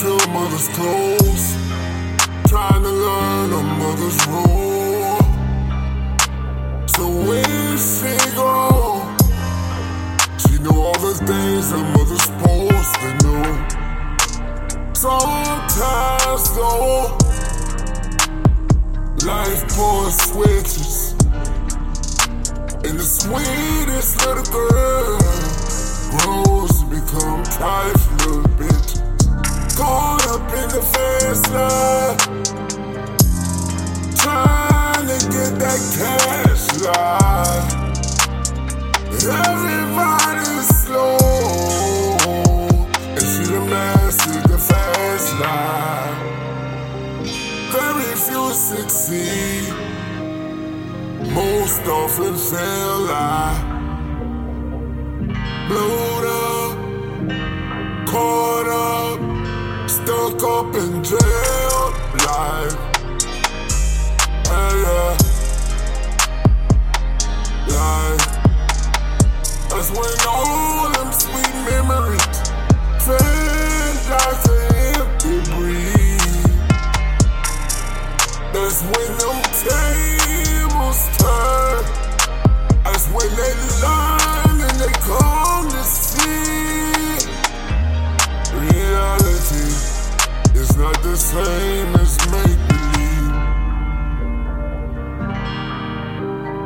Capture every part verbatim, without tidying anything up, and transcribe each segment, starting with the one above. till mother's close. Trying to learn a mother's role. So where she go? She knew all the things her mother's supposed to know. Sometimes though, life pulls switches. And the sweetest little girl grows to become trifling little bitch. Caught up in the fast line, trying to get that cash line. Everybody's slow, and she done mastered the fast line. Very few succeed, most often feel I blowed up, caught up, stuck up in jail life. Hey, yeah. Life. That's when all them sweet memories feel like an empty breeze. That's when them tables turn, that's when they learn and they come to see reality is not the same as make-believe.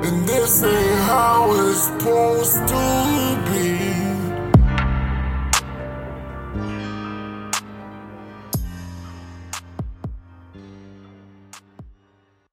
And this ain't how it's supposed to